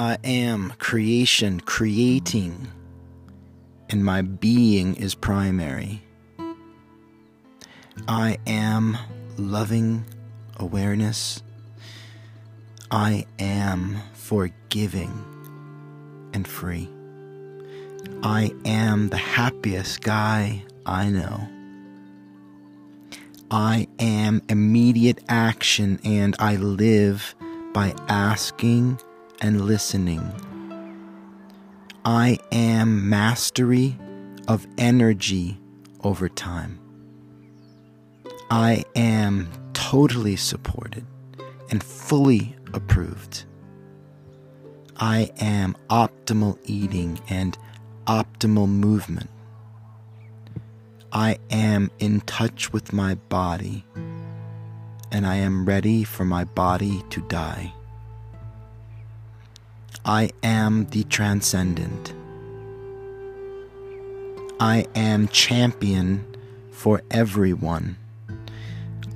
I am creation, creating, and my being is primary. I am loving awareness. I am forgiving and free. I am the happiest guy I know. I am immediate action, and I live by asking and listening. I am mastery of energy over time. I am totally supported and fully approved. I am optimal eating and optimal movement. I am in touch with my body, and I am ready for my body to die. I am the transcendent. I am champion for everyone.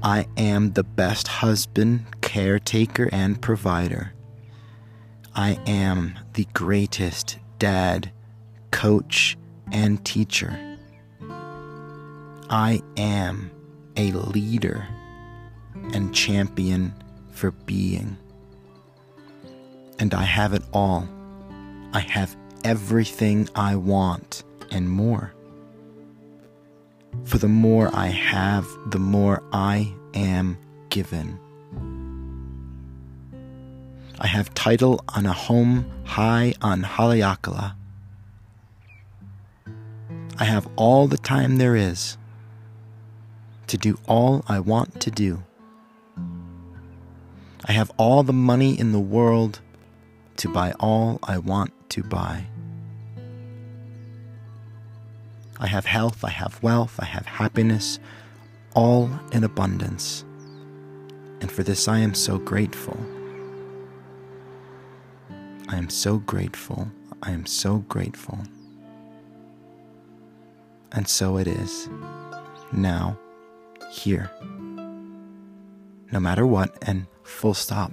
I am the best husband, caretaker, and provider. I am the greatest dad, coach, and teacher. I am a leader and champion for being. And I have it all. I have everything I want and more. For the more I have, the more I am given. I have title on a home high on Haleakala. I have all the time there is to do all I want to do. I have all the money in the world to buy all I want to buy. I have health, I have wealth, I have happiness, all in abundance. And for this I am so grateful. I am so grateful. I am so grateful. And so it is. Now, here. No matter what, and full stop.